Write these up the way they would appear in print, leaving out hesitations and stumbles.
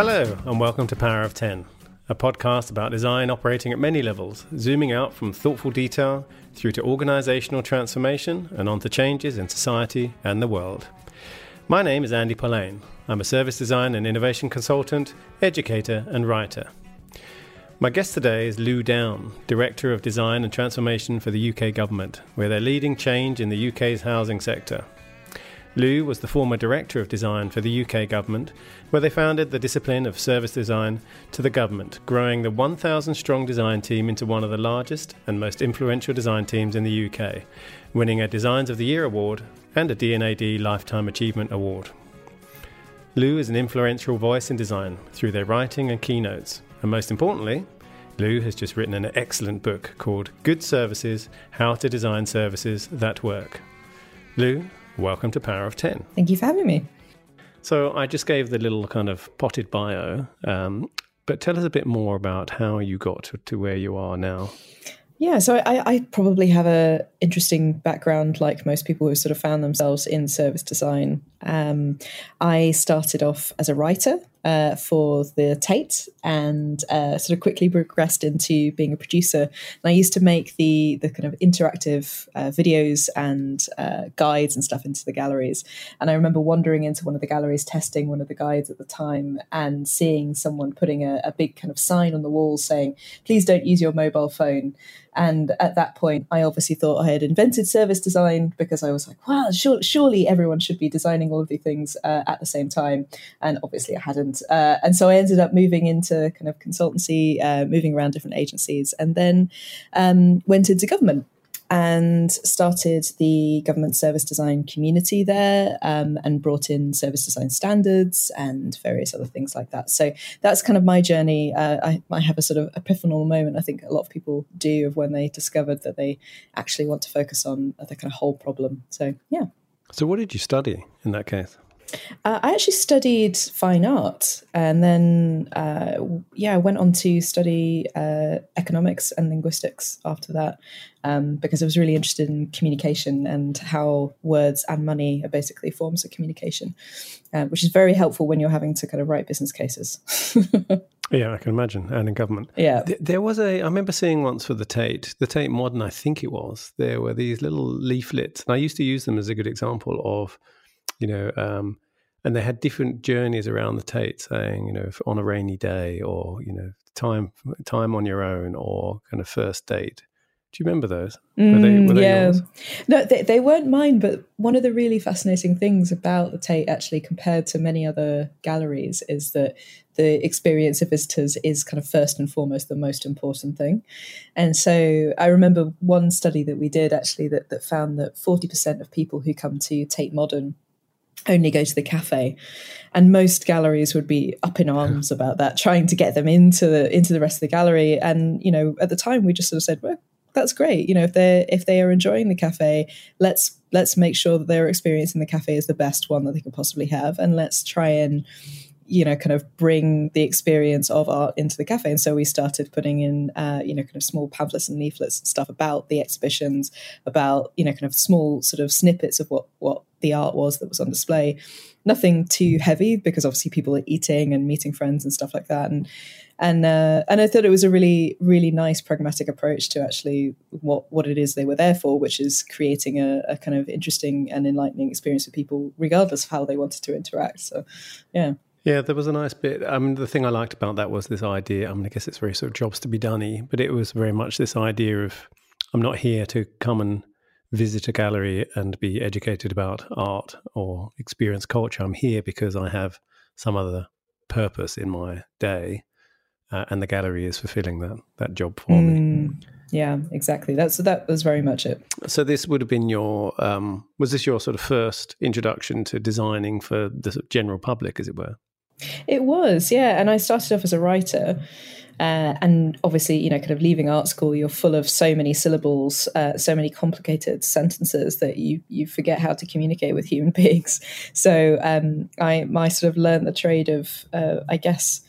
Hello and welcome to Power of Ten, a podcast about design operating at many levels, zooming out from thoughtful detail through to organisational transformation and on to changes in society and the world. My name is Andy Polaine. I'm a service design and innovation consultant, educator and writer. My guest today is Lou Downe, Director of Design and Transformation for the UK government, where they're leading change in the UK's housing sector. Lou was the former Director of Design for the UK government, where they founded the discipline of service design to the government, growing the 1,000-strong design team into one of the largest and most influential design teams in the UK, winning a Designs of the Year award and a D&AD Lifetime Achievement award. Lou is an influential voice in design through their writing and keynotes, and most importantly, Lou has just written an excellent book called Good Services, How to Design Services That Work. Lou, welcome to Power of 10. Thank you for having me. So I just gave the little kind of potted bio, but tell us a bit more about how you got to where you are now. Yeah, so I probably have an interesting background, like most people who sort of found themselves in service design. I started off as a writer for the Tate and sort of quickly progressed into being a producer. And I used to make the kind of interactive videos and guides and stuff into the galleries. And I remember wandering into one of the galleries, testing one of the guides at the time, and seeing someone putting a big kind of sign on the wall saying, "Please don't use your mobile phone." And at that point, I obviously thought I had invented service design, because I was like, wow, surely everyone should be designing all of these things at the same time. And obviously I hadn't. And so I ended up moving into kind of consultancy, moving around different agencies, and then went into government and started the government service design community there, and brought in service design standards and various other things like that. So that's kind of my journey. I have a sort of epiphanal moment, I think a lot of people do, of when they discovered that they actually want to focus on the kind of whole problem. So, yeah. So what did you study in that case? I actually studied fine art, and then, I went on to study economics and linguistics after that, because I was really interested in communication and how words and money are basically forms of communication, which is very helpful when you're having to kind of write business cases. Yeah, I can imagine. And in government. Yeah. There was I remember seeing once for the Tate Modern, I think it was, there were these little leaflets, and I used to use them as a good example of, and they had different journeys around the Tate saying, on a rainy day, or, time on your own, or kind of first date. Do you remember those? Were they yours? No, they weren't mine, but one of the really fascinating things about the Tate, actually, compared to many other galleries, is that the experience of visitors is kind of first and foremost the most important thing. And so I remember one study that we did, actually, that found that 40% of people who come to Tate Modern only go to the cafe, and most galleries would be up in arms about that, trying to get them into the rest of the gallery. And at the time we just sort of said, well, that's great, if they are enjoying the cafe, let's make sure that their experience in the cafe is the best one that they could possibly have, and let's try and kind of bring the experience of art into the cafe. And so we started putting in, kind of small pamphlets and leaflets and stuff about the exhibitions, about, kind of small sort of snippets of what the art was that was on display. Nothing too heavy, because obviously people are eating and meeting friends and stuff like that. And I thought it was a really, really nice pragmatic approach to actually what it is they were there for, which is creating a kind of interesting and enlightening experience for people, regardless of how they wanted to interact. So, yeah. Yeah, there was a nice bit. The thing I liked about that was this idea. I guess it's very sort of jobs to be done-y, but it was very much this idea of, I'm not here to come and visit a gallery and be educated about art or experience culture. I'm here because I have some other purpose in my day, and the gallery is fulfilling that job for me. Yeah, exactly. That was very much it. So this would have been was this your sort of first introduction to designing for the general public, as it were? It was, yeah. And I started off as a writer, and obviously, kind of leaving art school, you're full of so many syllables, so many complicated sentences that you forget how to communicate with human beings. So I sort of learned the trade of, I guess,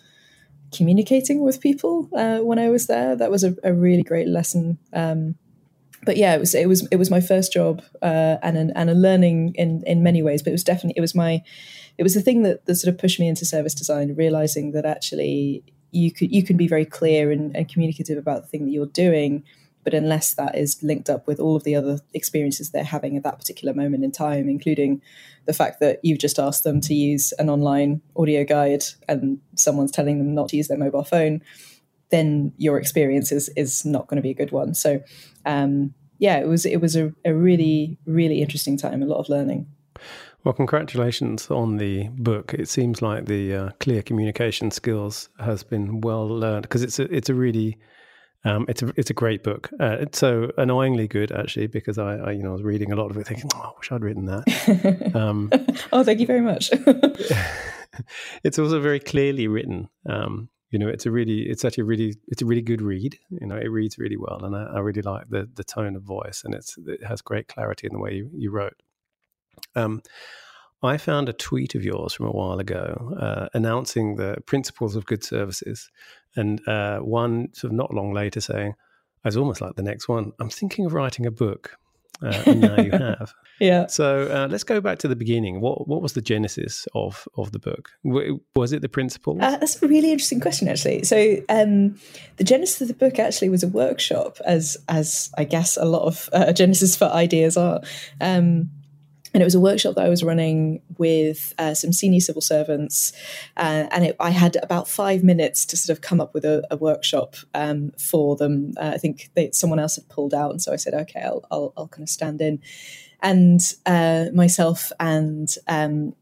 communicating with people when I was there. That was a really great lesson But yeah, it was my first job, and a learning in many ways. But it was definitely it was the thing that sort of pushed me into service design, realizing that actually you can be very clear and communicative about the thing that you're doing, but unless that is linked up with all of the other experiences they're having at that particular moment in time, including the fact that you've just asked them to use an online audio guide and someone's telling them not to use their mobile phone, then your experience is not going to be a good one. So it was a really, really interesting time, a lot of learning. Well, congratulations on the book. It seems like the clear communication skills has been well learned, because it's a really... It's a great book. It's so annoyingly good, actually, because I was reading a lot of it thinking, I wish I'd written that. Oh, thank you very much. It's also very clearly written. It's a really good read. It reads really well, and I really like the tone of voice, and it has great clarity in the way you wrote. I found a tweet of yours from a while ago announcing the principles of good services, and one sort of not long later saying, I was almost like the next one, I'm thinking of writing a book. And now you have. Yeah. So let's go back to the beginning. What was the genesis of the book? Was it the principles? That's a really interesting question, actually. So the genesis of the book actually was a workshop, as I guess a lot of genesis for ideas are. And it was a workshop that I was running with some senior civil servants. I had about 5 minutes to sort of come up with a workshop for them. I think someone else had pulled out. And so I said, okay, I'll kind of stand in. And myself and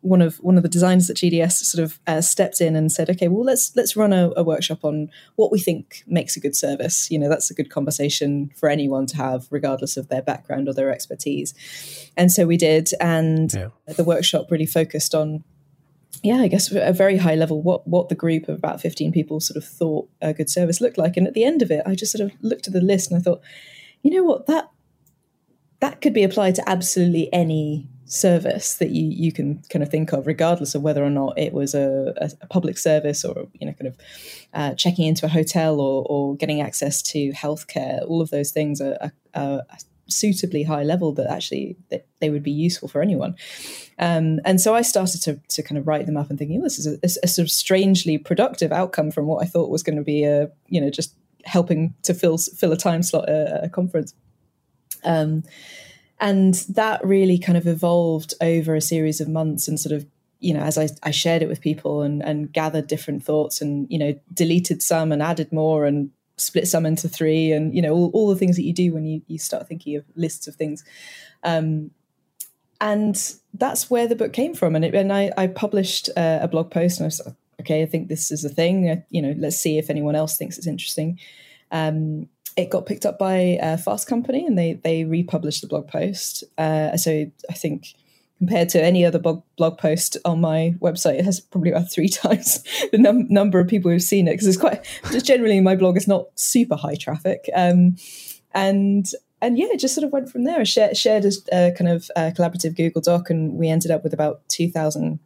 one of the designers at GDS sort of stepped in and said, okay, well, let's run a workshop on what we think makes a good service. That's a good conversation for anyone to have, regardless of their background or their expertise. And so we did, and the workshop really focused on, I guess, at a very high level, what the group of about 15 people sort of thought a good service looked like. And at the end of it, I just sort of looked at the list and I thought, you know what, that could be applied to absolutely any service that you can kind of think of, regardless of whether or not it was a public service or, kind of checking into a hotel or getting access to healthcare. All of those things are suitably high level that actually they would be useful for anyone. And so I started to kind of write them up and thinking, this is a sort of strangely productive outcome from what I thought was going to be just helping to fill a time slot at a conference. And that really kind of evolved over a series of months, and sort of, as I shared it with people and gathered different thoughts and, deleted some and added more and split some into three and, all the things that you do when you start thinking of lists of things. And that's where the book came from. And I published a blog post, and I was like, okay, I think this is a thing, let's see if anyone else thinks it's interesting. It got picked up by Fast Company, and they republished the blog post. So I think compared to any other blog post on my website, it has probably about 3 times the number of people who've seen it, because it's quite just generally my blog is not super high traffic. It just sort of went from there. I shared a kind of collaborative Google Doc, and we ended up with about 2,000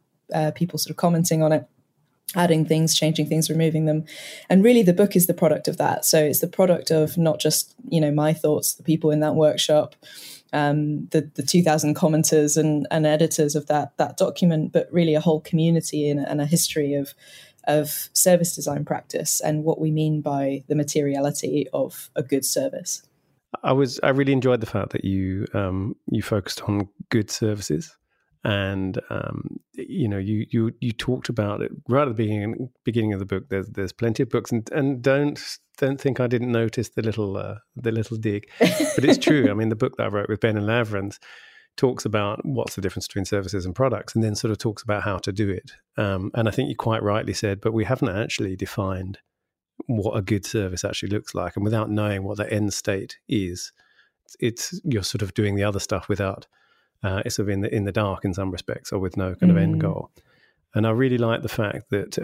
people sort of commenting on it, adding things, changing things, removing them. And really the book is the product of that. So it's the product of not just, my thoughts, the people in that workshop, the 2,000 commenters and editors of that document, but really a whole community and a history of service design practice and what we mean by the materiality of a good service. I really enjoyed the fact that you focused on good services. And, you talked about it right at the beginning of the book. There's plenty of books, and don't think I didn't notice the little dig, but it's true. I mean, the book that I wrote with Ben and Lavrans talks about what's the difference between services and products, and then sort of talks about how to do it. And I think you quite rightly said, but we haven't actually defined what a good service actually looks like. And without knowing what the end state is, you're sort of doing the other stuff without, it's sort of in the dark in some respects, or with no kind of end goal. And I really like the fact that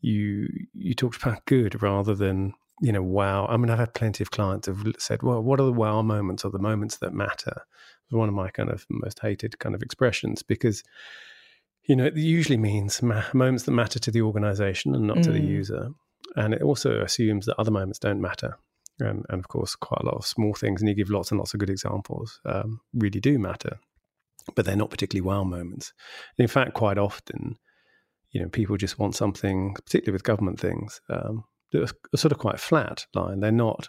you talked about good rather than, wow. I mean, I've had plenty of clients who've said, well, what are the wow moments or the moments that matter? It's one of my kind of most hated kind of expressions, because, it usually means moments that matter to the organization and not to the user. And it also assumes that other moments don't matter. and of course quite a lot of small things, and you give lots and lots of good examples, really do matter, but they're not particularly wow moments. And in fact, quite often, you know, people just want something, particularly with government things, a sort of quite flat line. They're not,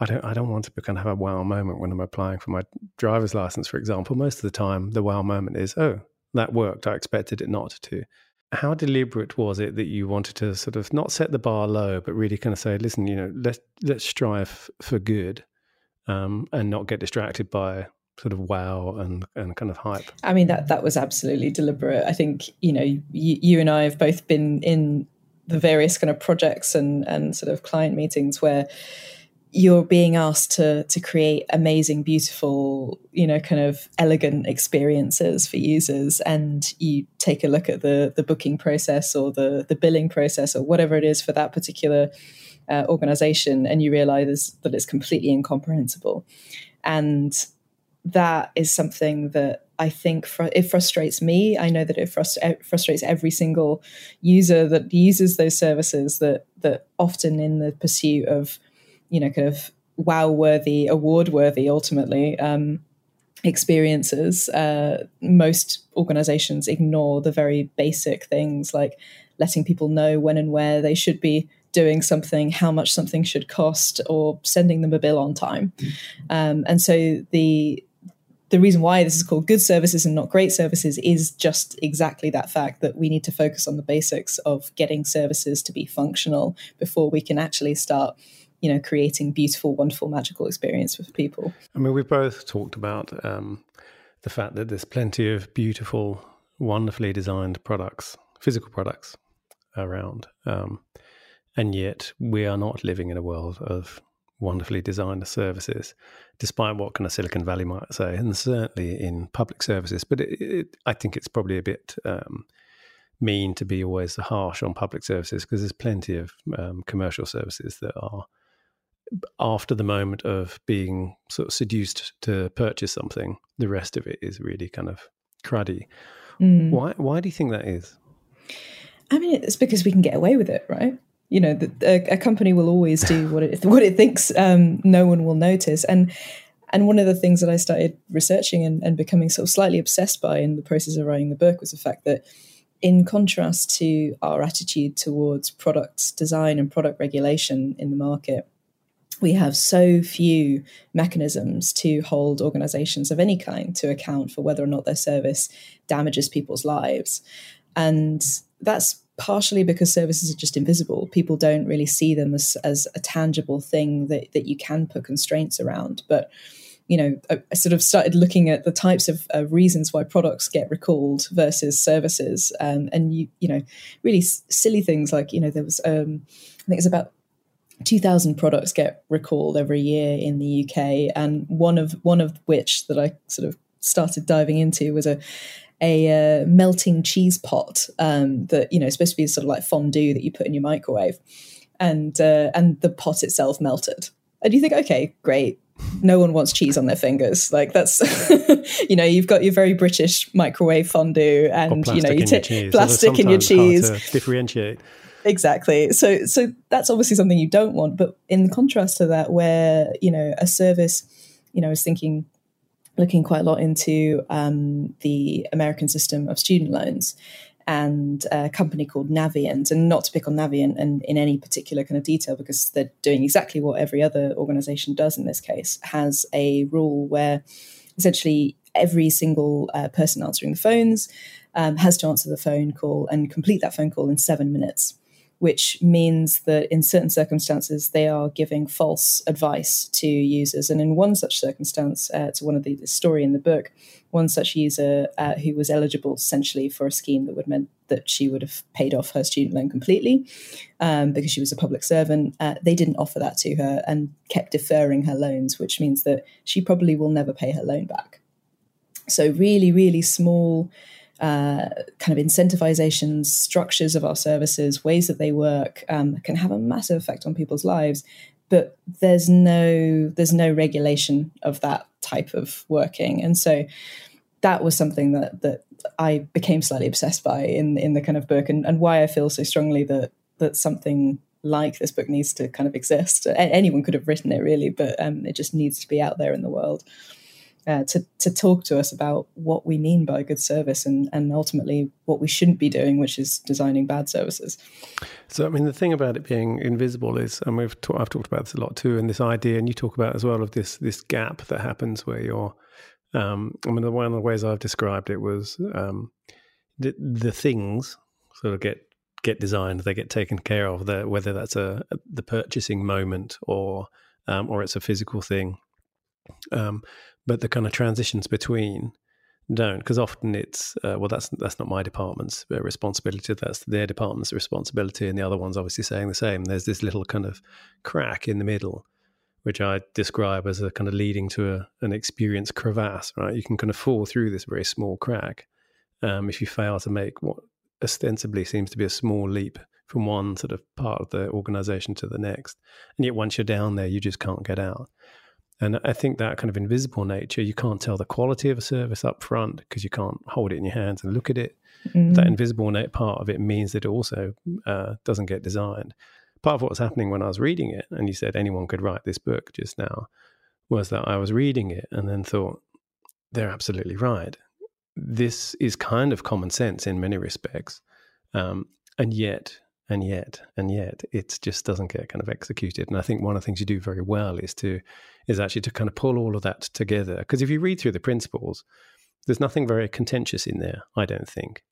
I don't want to kind of have a wow moment when I'm applying for my driver's license, for example. Most of the time, the wow moment is, oh, that worked. I expected it not to. How deliberate was it that you wanted to sort of not set the bar low, but really kind of say, listen, you know, let's strive for good, and not get distracted by sort of wow and kind of hype? I mean, that was absolutely deliberate. I think, you know, you and I have both been in the various kind of projects and sort of client meetings where you're being asked to create amazing, beautiful, you know, kind of elegant experiences for users, and you take a look at the booking process or the billing process or whatever it is for that particular organization, and you realize that it's completely incomprehensible. And that is something that I think it frustrates me. I know that it frustrates every single user that uses those services, that often in the pursuit of, you know, kind of wow-worthy, award-worthy, ultimately, experiences, most organizations ignore the very basic things like letting people know when and where they should be doing something, how much something should cost, or sending them a bill on time. And so the reason why this is called good services and not great services is just exactly that fact that we need to focus on the basics of getting services to be functional before we can actually start, you know, creating beautiful, wonderful, magical experience for people. I mean, we've both talked about the fact that there's plenty of beautiful, wonderfully designed products, physical products around. And yet we are not living in a world of wonderfully designed services, despite what kind of Silicon Valley might say, and certainly in public services. But I think it's probably a bit mean to be always harsh on public services, because there's plenty of commercial services that are, after the moment of being sort of seduced to purchase something, the rest of it is really kind of cruddy. Mm. Why do you think that is? I mean, it's because we can get away with it, right? You know, a company will always do what it thinks no one will notice. And one of the things that I started researching and becoming sort of slightly obsessed by in the process of writing the book was the fact that, in contrast to our attitude towards product design and product regulation in the market, we have so few mechanisms to hold organizations of any kind to account for whether or not their service damages people's lives. And that's partially because services are just invisible. People don't really see them as a tangible thing that you can put constraints around. But, you know, I sort of started looking at the types of reasons why products get recalled versus services. And, you know, really silly things like, you know, there was, I think it's about 2,000 products get recalled every year in the UK. And one of which that I sort of started diving into was a melting cheese pot that, you know, is supposed to be sort of like fondue that you put in your microwave, and the pot itself melted. And you think, okay, great, no one wants cheese on their fingers. Like, that's, you know, you've got your very British microwave fondue, and you know, you take plastic in your cheese. Hard to differentiate. Exactly. So that's obviously something you don't want. But in contrast to that, where, you know, a service, you know, I was thinking, looking quite a lot into the American system of student loans, and a company called Navient, and not to pick on Navient and in any particular kind of detail, because they're doing exactly what every other organization does in this case, has a rule where essentially every single person answering the phones has to answer the phone call and complete that phone call in 7 minutes, which means that in certain circumstances, they are giving false advice to users. And in one such circumstance, to one of the story in the book, one such user who was eligible essentially for a scheme that would meant that she would have paid off her student loan completely because she was a public servant, they didn't offer that to her and kept deferring her loans, which means that she probably will never pay her loan back. So really, really small kind of incentivizations, structures of our services, ways that they work, can have a massive effect on people's lives. But there's no regulation of that type of working, and so that was something that I became slightly obsessed by in the kind of book, and why I feel so strongly that something like this book needs to kind of exist. Anyone could have written it really, but it just needs to be out there in the world to talk to us about what we mean by good service and ultimately what we shouldn't be doing, which is designing bad services. So, I mean, the thing about it being invisible is, and I've talked about this a lot too, and this idea, and you talk about as well, of this gap that happens where you're, I mean, one of the ways I've described it was the things sort of get designed, they get taken care of, whether that's the purchasing moment or it's a physical thing. But the kind of transitions between don't, because often it's, well, that's not my department's responsibility, that's their department's responsibility, and the other one's obviously saying the same. There's this little kind of crack in the middle, which I describe as a kind of leading to an experience crevasse, right? You can kind of fall through this very small crack if you fail to make what ostensibly seems to be a small leap from one sort of part of the organization to the next. And yet once you're down there, you just can't get out. And I think that kind of invisible nature, you can't tell the quality of a service up front because you can't hold it in your hands and look at it. Mm. That invisible part of it means that it also doesn't get designed. Part of what was happening when I was reading it, and you said anyone could write this book just now, was that I was reading it and then thought, they're absolutely right. This is kind of common sense in many respects. And yet, it just doesn't get kind of executed. And I think one of the things you do very well is actually to kind of pull all of that together. Because if you read through the principles, there's nothing very contentious in there, I don't think.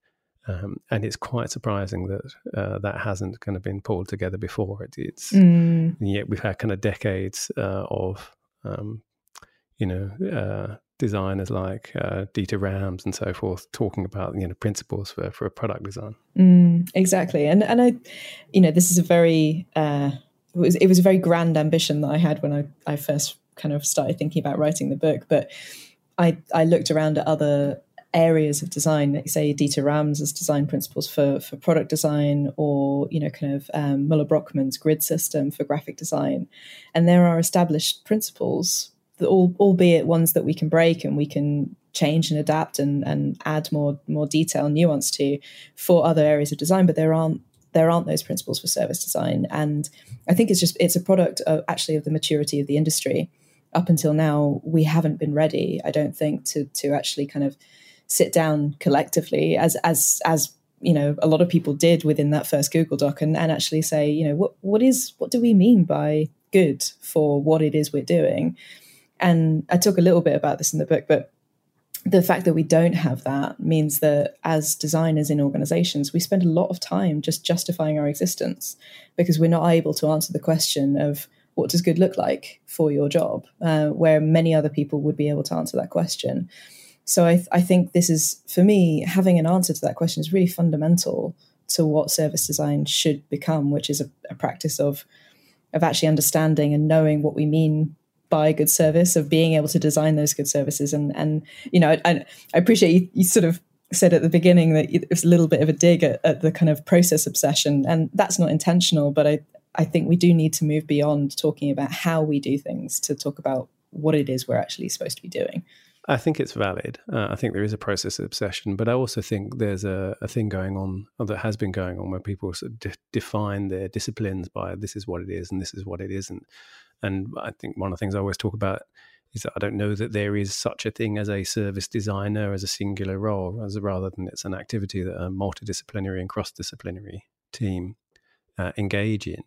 And it's quite surprising that that hasn't kind of been pulled together before. And yet we've had kind of decades of designers like Dieter Rams and so forth talking about, you know, principles for product design. Exactly. And I, you know, this is a very, it was a very grand ambition that I had when I first kind of started thinking about writing the book. But I looked around at other areas of design, like say Dieter Rams's design principles for product design, or, you know, kind of Müller-Brockmann's grid system for graphic design. And there are established principles, albeit ones that we can break and we can change and adapt and add more detail and nuance to for other areas of design, but there aren't those principles for service design. And I think it's a product of the maturity of the industry. Up until now, we haven't been ready, I don't think, to actually kind of sit down collectively as you know, a lot of people did within that first Google Doc and actually say, you know, what do we mean by good for what it is we're doing? And I talk a little bit about this in the book, but the fact that we don't have that means that as designers in organizations, we spend a lot of time just justifying our existence because we're not able to answer the question of what does good look like for your job, where many other people would be able to answer that question. So I think this is, for me, having an answer to that question is really fundamental to what service design should become, which is a practice of actually understanding and knowing what we mean by good service, of being able to design those good services. And you know, I appreciate you sort of said at the beginning that it was a little bit of a dig at the kind of process obsession, and that's not intentional, but I think we do need to move beyond talking about how we do things to talk about what it is we're actually supposed to be doing. I think it's valid. I think there is a process obsession, but I also think there's a thing going on, or that has been going on, where people sort of define their disciplines by this is what it is and this is what it isn't. And I think one of the things I always talk about is that I don't know that there is such a thing as a service designer as a singular role, rather than it's an activity that a multidisciplinary and cross-disciplinary team engage in.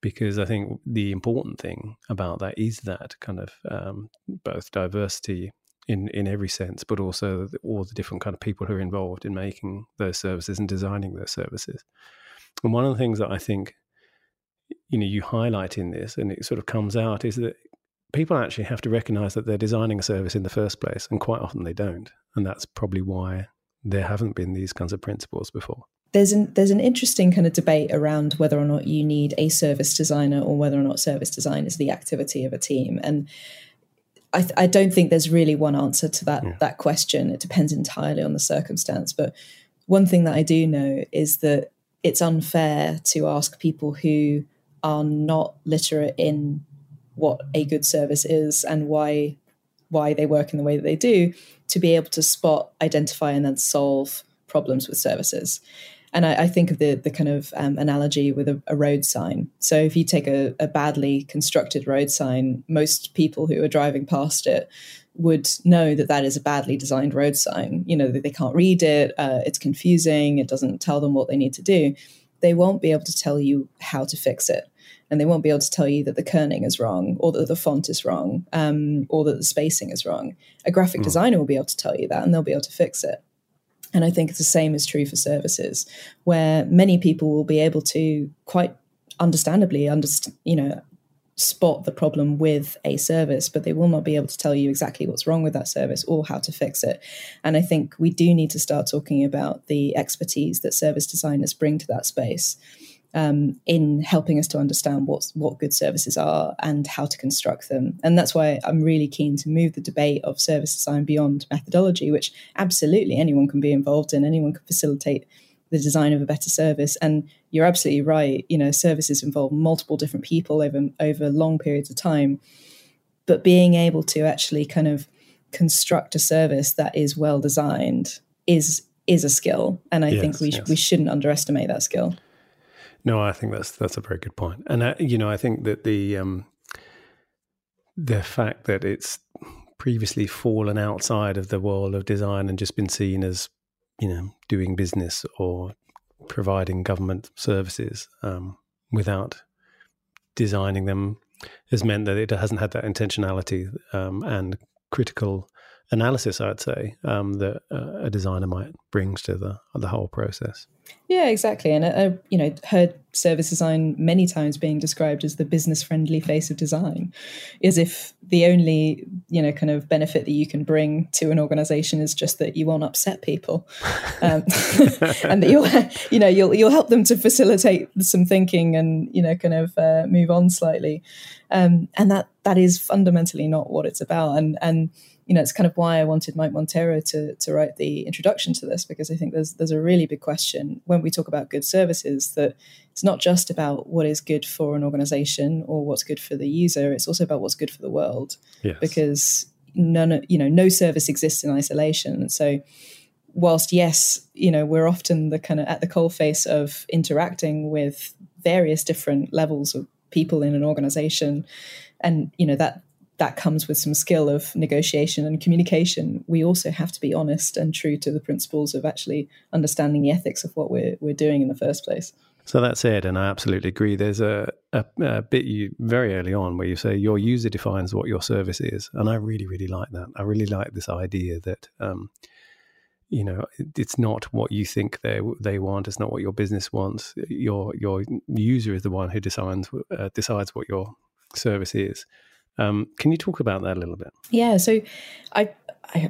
Because I think the important thing about that is that kind of both diversity in every sense, but also all the different kind of people who are involved in making those services and designing those services. And one of the things that I think, you know, you highlight in this and it sort of comes out is that people actually have to recognize that they're designing a service in the first place, and quite often they don't. And that's probably why there haven't been these kinds of principles before. There's an interesting kind of debate around whether or not you need a service designer or whether or not service design is the activity of a team. And I don't think there's really one answer to that question. It depends entirely on the circumstance. But one thing that I do know is that it's unfair to ask people who are not literate in what a good service is and why they work in the way that they do to be able to spot, identify, and then solve problems with services. And I think of the kind of analogy with a road sign. So if you take a badly constructed road sign, most people who are driving past it would know that that is a badly designed road sign. You know, that they can't read it, it's confusing, it doesn't tell them what they need to do. They won't be able to tell you how to fix it. And they won't be able to tell you that the kerning is wrong, or that the font is wrong, or that the spacing is wrong. A graphic designer will be able to tell you that, and they'll be able to fix it. And I think the same is true for services, where many people will be able to quite understandably spot the problem with a service, but they will not be able to tell you exactly what's wrong with that service or how to fix it. And I think we do need to start talking about the expertise that service designers bring to that space in helping us to understand what good services are and how to construct them. And that's why I'm really keen to move the debate of service design beyond methodology, which absolutely anyone can be involved in, anyone can facilitate the design of a better service. And you're absolutely right, you know, services involve multiple different people over long periods of time. But being able to actually kind of construct a service that is well designed is a skill. And I think we shouldn't underestimate that skill. No, I think that's a very good point. And, I think that the fact that it's previously fallen outside of the world of design and just been seen as, doing business or providing government services without designing them has meant that it hasn't had that intentionality and critical analysis, I'd say, that a designer might brings to the whole process. Yeah, exactly. And I heard service design many times being described as the business-friendly face of design, as if the only kind of benefit that you can bring to an organisation is just that you won't upset people, and that you'll help them to facilitate some thinking and move on slightly, and that is fundamentally not what it's about. And it's kind of why I wanted Mike Montero to write the introduction to this, because I think there's a really big question when we talk about good services that it's not just about what is good for an organization or what's good for the user, it's also about what's good for the world. Yes. Because no service exists in isolation. And so whilst, yes, we're often the kind of at the coalface of interacting with various different levels of people in an organization, and that comes with some skill of negotiation and communication, we also have to be honest and true to the principles of actually understanding the ethics of what we're doing in the first place. So that's it, and I absolutely agree. There's a bit you very early on where you say your user defines what your service is, and I really, really like that. I really like this idea that it's not what you think they want. It's not what your business wants. Your user is the one who decides what your service is. Can you talk about that a little bit? Yeah, so I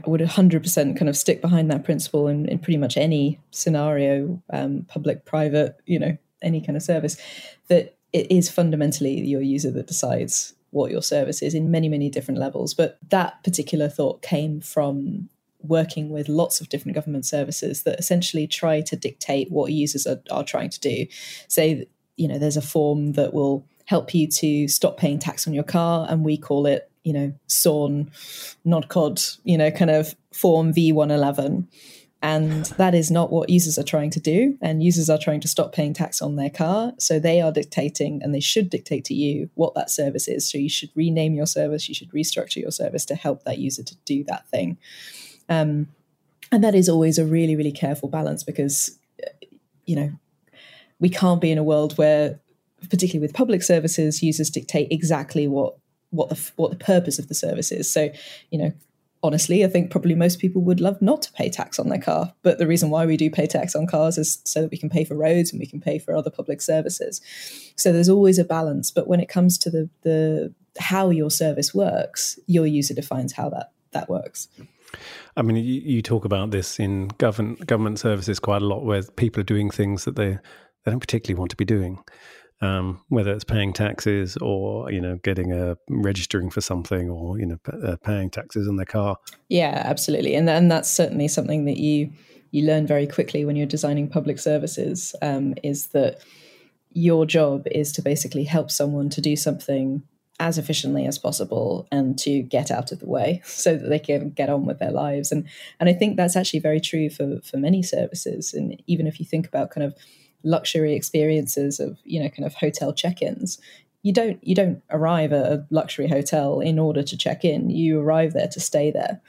would 100% kind of stick behind that principle in pretty much any scenario, public, private, any kind of service, that it is fundamentally your user that decides what your service is in many, many different levels. But that particular thought came from working with lots of different government services that essentially try to dictate what users are trying to do. So, there's a form that will help you to stop paying tax on your car, and we call it, SAWN, NodCod, kind of form V111. And that is not what users are trying to do. And users are trying to stop paying tax on their car. So they are dictating, and they should dictate to you what that service is. So you should rename your service, you should restructure your service to help that user to do that thing. And that is always a really, really careful balance, because, we can't be in a world where, particularly with public services, users dictate exactly what the purpose of the service is. So, honestly, I think probably most people would love not to pay tax on their car. But the reason why we do pay tax on cars is so that we can pay for roads and we can pay for other public services. So there's always a balance. But when it comes to the how your service works, your user defines how that works. I mean, you talk about this in government services quite a lot, where people are doing things that they don't particularly want to be doing. Whether it's paying taxes or, getting registering for something or, paying taxes on their car. Yeah, absolutely. And that's certainly something that you learn very quickly when you're designing public services, is that your job is to basically help someone to do something as efficiently as possible and to get out of the way so that they can get on with their lives. And I think that's actually very true for many services. And even if you think about kind of luxury experiences of, you know, kind of hotel check-ins, you don't arrive at a luxury hotel in order to check in. You arrive there to stay there.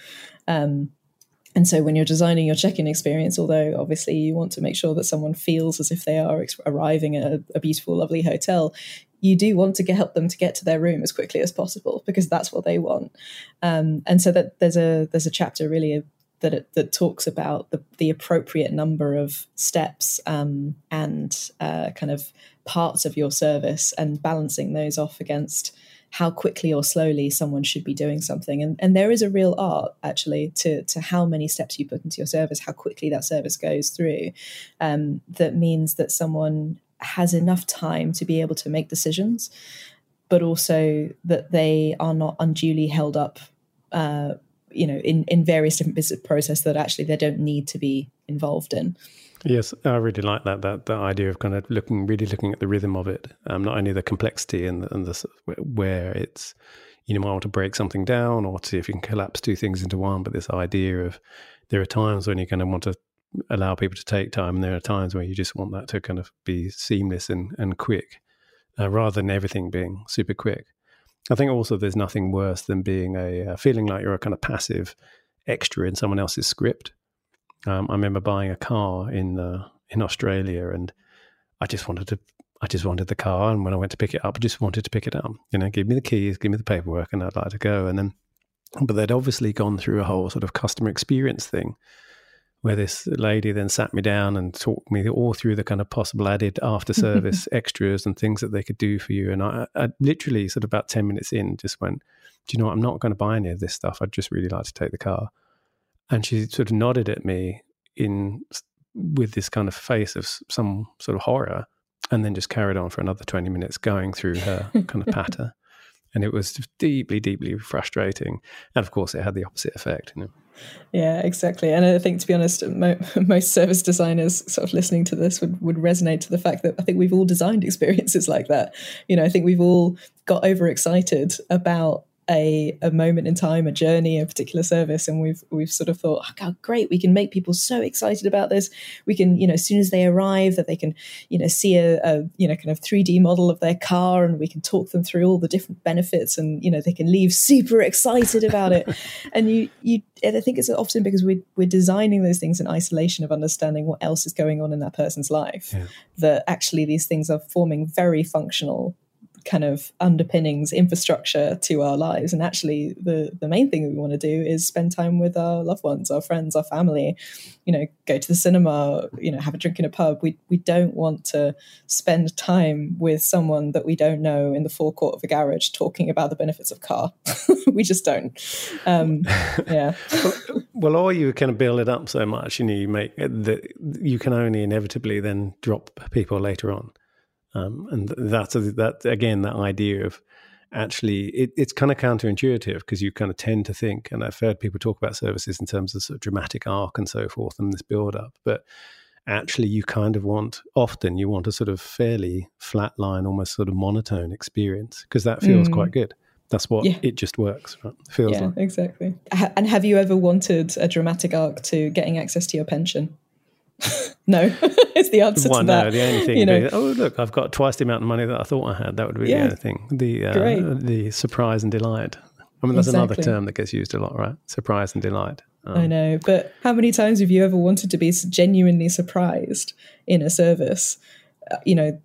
And so when you're designing your check-in experience, although obviously you want to make sure that someone feels as if they are arriving at a beautiful, lovely hotel, you do want to help them to get to their room as quickly as possible because that's what they want. And so that there's a chapter really that talks about the appropriate number of steps and kind of parts of your service and balancing those off against how quickly or slowly someone should be doing something. And there is a real art actually to how many steps you put into your service, how quickly that service goes through. That means that someone has enough time to be able to make decisions, but also that they are not unduly held up, in various different business processes that actually they don't need to be involved in. Yes, I really like that idea of kind of looking at the rhythm of it, not only the complexity and the where it's, you know, I want to break something down or to see if you can collapse two things into one, but this idea of there are times when you're going to want to allow people to take time and there are times where you just want that to kind of be seamless and quick, rather than everything being super quick. I think also there's nothing worse than being feeling like you're a kind of passive extra in someone else's script. I remember buying a car in Australia, and I just wanted the car, and when I went to pick it up, I just wanted to pick it up. You know, give me the keys, give me the paperwork, and I'd like to go. But they'd obviously gone through a whole sort of customer experience thing, where this lady then sat me down and talked me all through the kind of possible added after service extras and things that they could do for you. And I literally sort of about 10 minutes in just went, do you know what? I'm not going to buy any of this stuff. I'd just really like to take the car. And she sort of nodded at me with this kind of face of some sort of horror, and then just carried on for another 20 minutes going through her kind of patter. And it was deeply, deeply frustrating. And of course, it had the opposite effect, you know. Yeah, exactly. And I think, to be honest, most service designers sort of listening to this would resonate to the fact that I think we've all designed experiences like that. You know, I think we've all got overexcited about a moment in time, a journey, a particular service, and we've sort of thought, oh God, great, we can make people so excited about this. We can, you know, as soon as they arrive, that they can, you know, see a you know, kind of 3D model of their car, and we can talk them through all the different benefits, and, you know, they can leave super excited about it. And I think it's often because we're designing those things in isolation of understanding what else is going on in that person's life. Yeah. That actually these things are forming very functional kind of underpinnings, infrastructure to our lives. And actually the main thing that we want to do is spend time with our loved ones, our friends, our family, you know, go to the cinema, you know, have a drink in a pub. We don't want to spend time with someone that we don't know in the forecourt of a garage talking about the benefits of car. We just don't. Yeah. Well, or you kind of build it up so much, you know, you make that you can only inevitably then drop people later on. And that's again, that idea of actually it's kind of counterintuitive, because you kind of tend to think, and I've heard people talk about services in terms of sort of dramatic arc and so forth and this build up, but actually you kind of want a sort of fairly flat line, almost sort of monotone experience, because that feels quite good. That's what it just works, right? It feels like. Exactly. And have you ever wanted a dramatic arc to getting access to your pension? No, it's the answer to that. No, the only thing, you know, look, I've got twice the amount of money that I thought I had. That would be the only thing. The surprise and delight. I mean, that's another term that gets used a lot, right? Surprise and delight. I know, but how many times have you ever wanted to be genuinely surprised in a service? You know,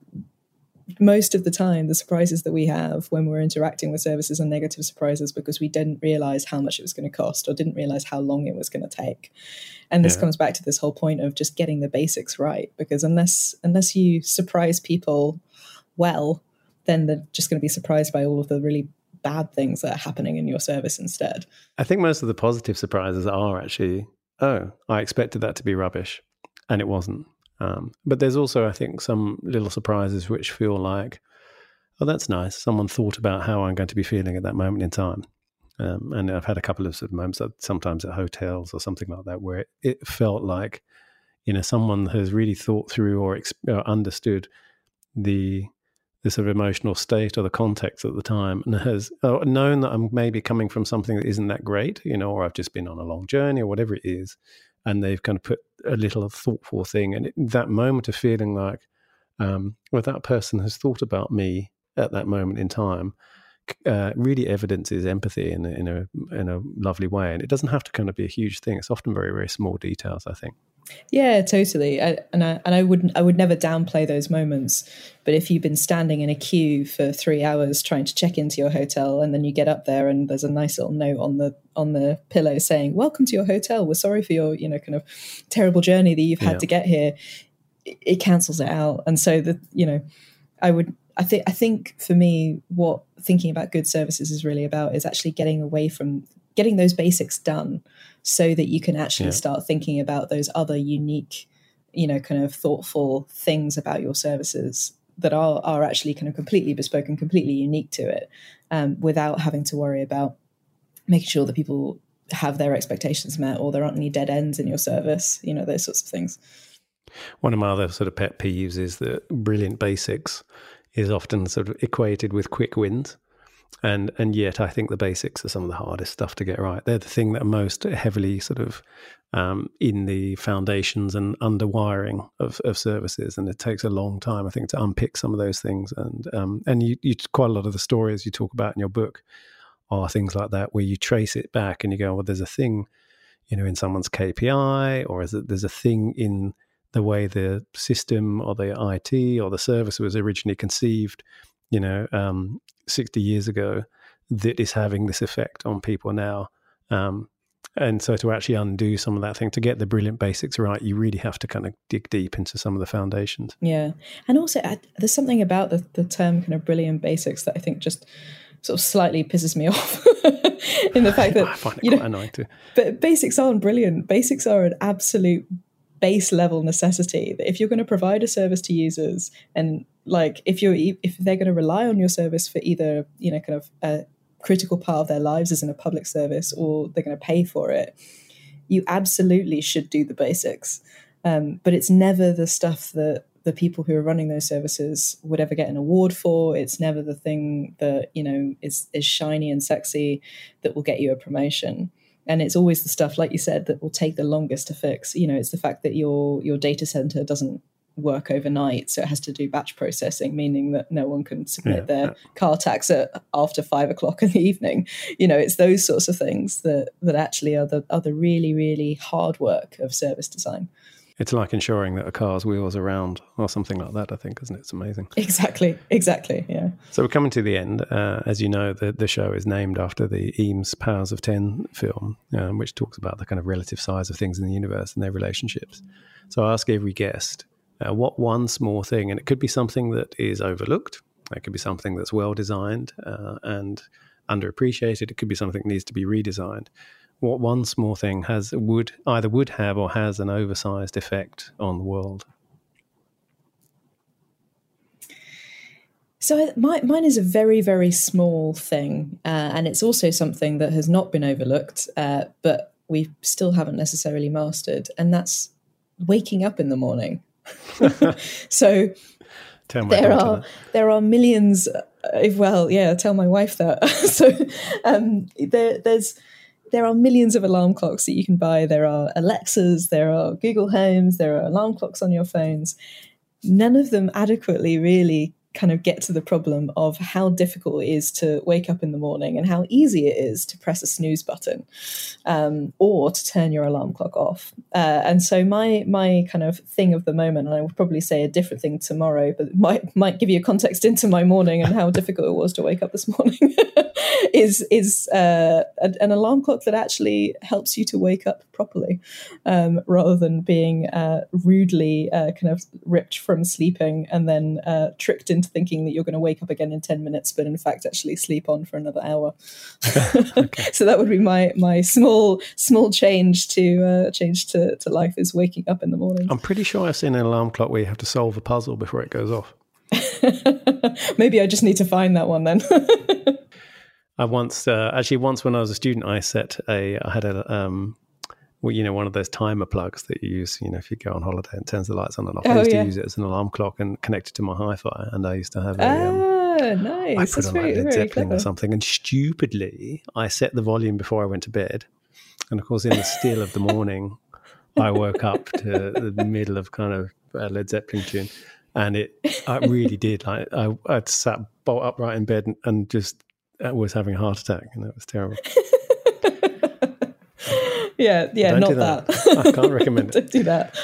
most of the time, the surprises that we have when we're interacting with services are negative surprises, because we didn't realize how much it was going to cost or didn't realize how long it was going to take. And this comes back to this whole point of just getting the basics right, because unless you surprise people well, then they're just going to be surprised by all of the really bad things that are happening in your service instead. I think most of the positive surprises are actually, oh, I expected that to be rubbish and it wasn't. But there's also, I think, some little surprises which feel like, oh, that's nice. Someone thought about how I'm going to be feeling at that moment in time. And I've had a couple of sort of moments, sometimes at hotels or something like that, where it felt like, you know, someone has really thought through or understood the this sort of emotional state or the context at the time, and has known that I'm maybe coming from something that isn't that great, you know, or I've just been on a long journey or whatever it is, and they've kind of put a little thoughtful thing. And that moment of feeling like, well, that person has thought about me at that moment in time, really evidences empathy in a lovely way. And it doesn't have to kind of be a huge thing. It's often very, very small details, I think. Yeah, totally. I would never downplay those moments. But if you've been standing in a queue for 3 hours trying to check into your hotel, and then you get up there and there's a nice little note on the pillow saying, "Welcome to your hotel. We're sorry for your, you know, kind of terrible journey that you've had to get here," it cancels it out. And so I think for me, what thinking about Good Services is really about is actually getting away from getting those basics done, so that you can actually start thinking about those other unique, you know, kind of thoughtful things about your services that are actually kind of completely bespoke and completely unique to it, without having to worry about making sure that people have their expectations met or there aren't any dead ends in your service, you know, those sorts of things. One of my other sort of pet peeves is that brilliant basics is often sort of equated with quick wins. And yet I think the basics are some of the hardest stuff to get right. They're the thing that are most heavily sort of in the foundations and underwiring of services. And it takes a long time, I think, to unpick some of those things. And you quite a lot of the stories you talk about in your book are things like that, where you trace it back and you go, well, there's a thing, you know, in someone's KPI, or there's a thing in the way the system or the IT or the service was originally conceived, you know, 60 years ago, that is having this effect on people now. And so to actually undo some of that thing, to get the brilliant basics right, you really have to kind of dig deep into some of the foundations. Yeah. And also there's something about the term kind of brilliant basics that I think just sort of slightly pisses me off in the fact that I find it quite annoying too. But basics aren't brilliant. Basics are an absolute base level necessity that if you're going to provide a service to users, and like if they're going to rely on your service for either, you know, kind of a critical part of their lives as in a public service, or they're going to pay for it, you absolutely should do the basics. But it's never the stuff that the people who are running those services would ever get an award for. It's never the thing that, you know, is shiny and sexy that will get you a promotion. And it's always the stuff, like you said, that will take the longest to fix. You know, it's the fact that your data center doesn't work overnight, so it has to do batch processing, meaning that no one can submit their car tax after 5 o'clock in the evening. You know, it's those sorts of things that actually are the really, really hard work of service design. It's like ensuring that a car's wheels are round or something like that, I think, isn't it? It's amazing. Exactly, yeah. So we're coming to the end. As you know, the show is named after the Eames Powers of Ten film, which talks about the kind of relative size of things in the universe and their relationships. So I ask every guest, what one small thing, and it could be something that is overlooked, it could be something that's well designed and underappreciated, it could be something that needs to be redesigned. What one small thing would have or has an oversized effect on the world? So mine is a very, very small thing. And it's also something that has not been overlooked, but we still haven't necessarily mastered. And that's waking up in the morning. So there are millions. Tell my wife that. There are millions of alarm clocks that you can buy. There are Alexas, there are Google Homes, there are alarm clocks on your phones. None of them adequately really kind of get to the problem of how difficult it is to wake up in the morning and how easy it is to press a snooze button or to turn your alarm clock off. And so my kind of thing of the moment, and I would probably say a different thing tomorrow, but might give you a context into my morning and how difficult it was to wake up this morning, is an alarm clock that actually helps you to wake up properly, rather than being rudely kind of ripped from sleeping and then tricked into thinking that you're going to wake up again in 10 minutes, but in fact actually sleep on for another hour. Okay. So that would be my small change to life, is waking up in the morning. I'm pretty sure I've seen an alarm clock where you have to solve a puzzle before it goes off. Maybe I just need to find that one then. I once, when I was a student, I had a well, you know, one of those timer plugs that you use, you know, if you go on holiday and turns the lights on and off. Oh, I used to use it as an alarm clock and connect it to my hi-fi, and I used to have a nice. I put That's on very, like a Zeppelin or something, and stupidly I set the volume before I went to bed, and of course in the still of the morning I woke up to the middle of kind of a Led Zeppelin tune, and I really did. Like I sat bolt upright in bed and just was having a heart attack, and that was terrible. Yeah, not that. I can't recommend it. Don't do that.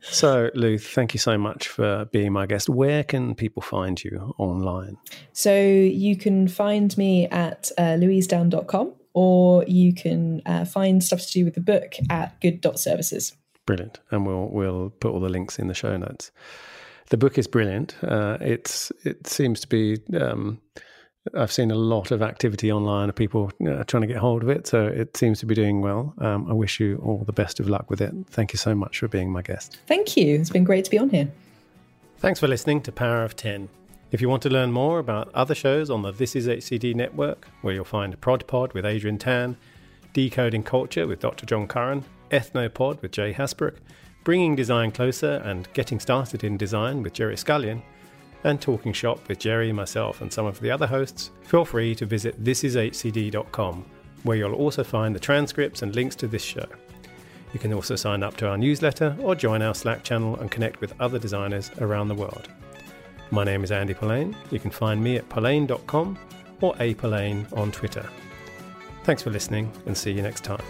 So, Lou, thank you so much for being my guest. Where can people find you online? So you can find me at louisedowne.com, or you can find stuff to do with the book at good.services. Brilliant. And we'll put all the links in the show notes. The book is brilliant. It seems to be... I've seen a lot of activity online of people trying to get hold of it, so it seems to be doing well. I wish you all the best of luck with it. Thank you so much for being my guest. Thank you. It's been great to be on here. Thanks for listening to Power of 10. If you want to learn more about other shows on the This is HCD Network, where you'll find Prod Pod with Adrienne Tan, Decoding Culture with Dr. John Curran, Ethnopod with Jay Hasbrook, Bringing Design Closer and Getting Started in Design with Gerry Scullion, and Talking Shop with Gerry, myself, and some of the other hosts, feel free to visit thisishcd.com, where you'll also find the transcripts and links to this show. You can also sign up to our newsletter or join our Slack channel and connect with other designers around the world. My name is Andy Polaine. You can find me at polaine.com or apolaine on Twitter. Thanks for listening, and see you next time.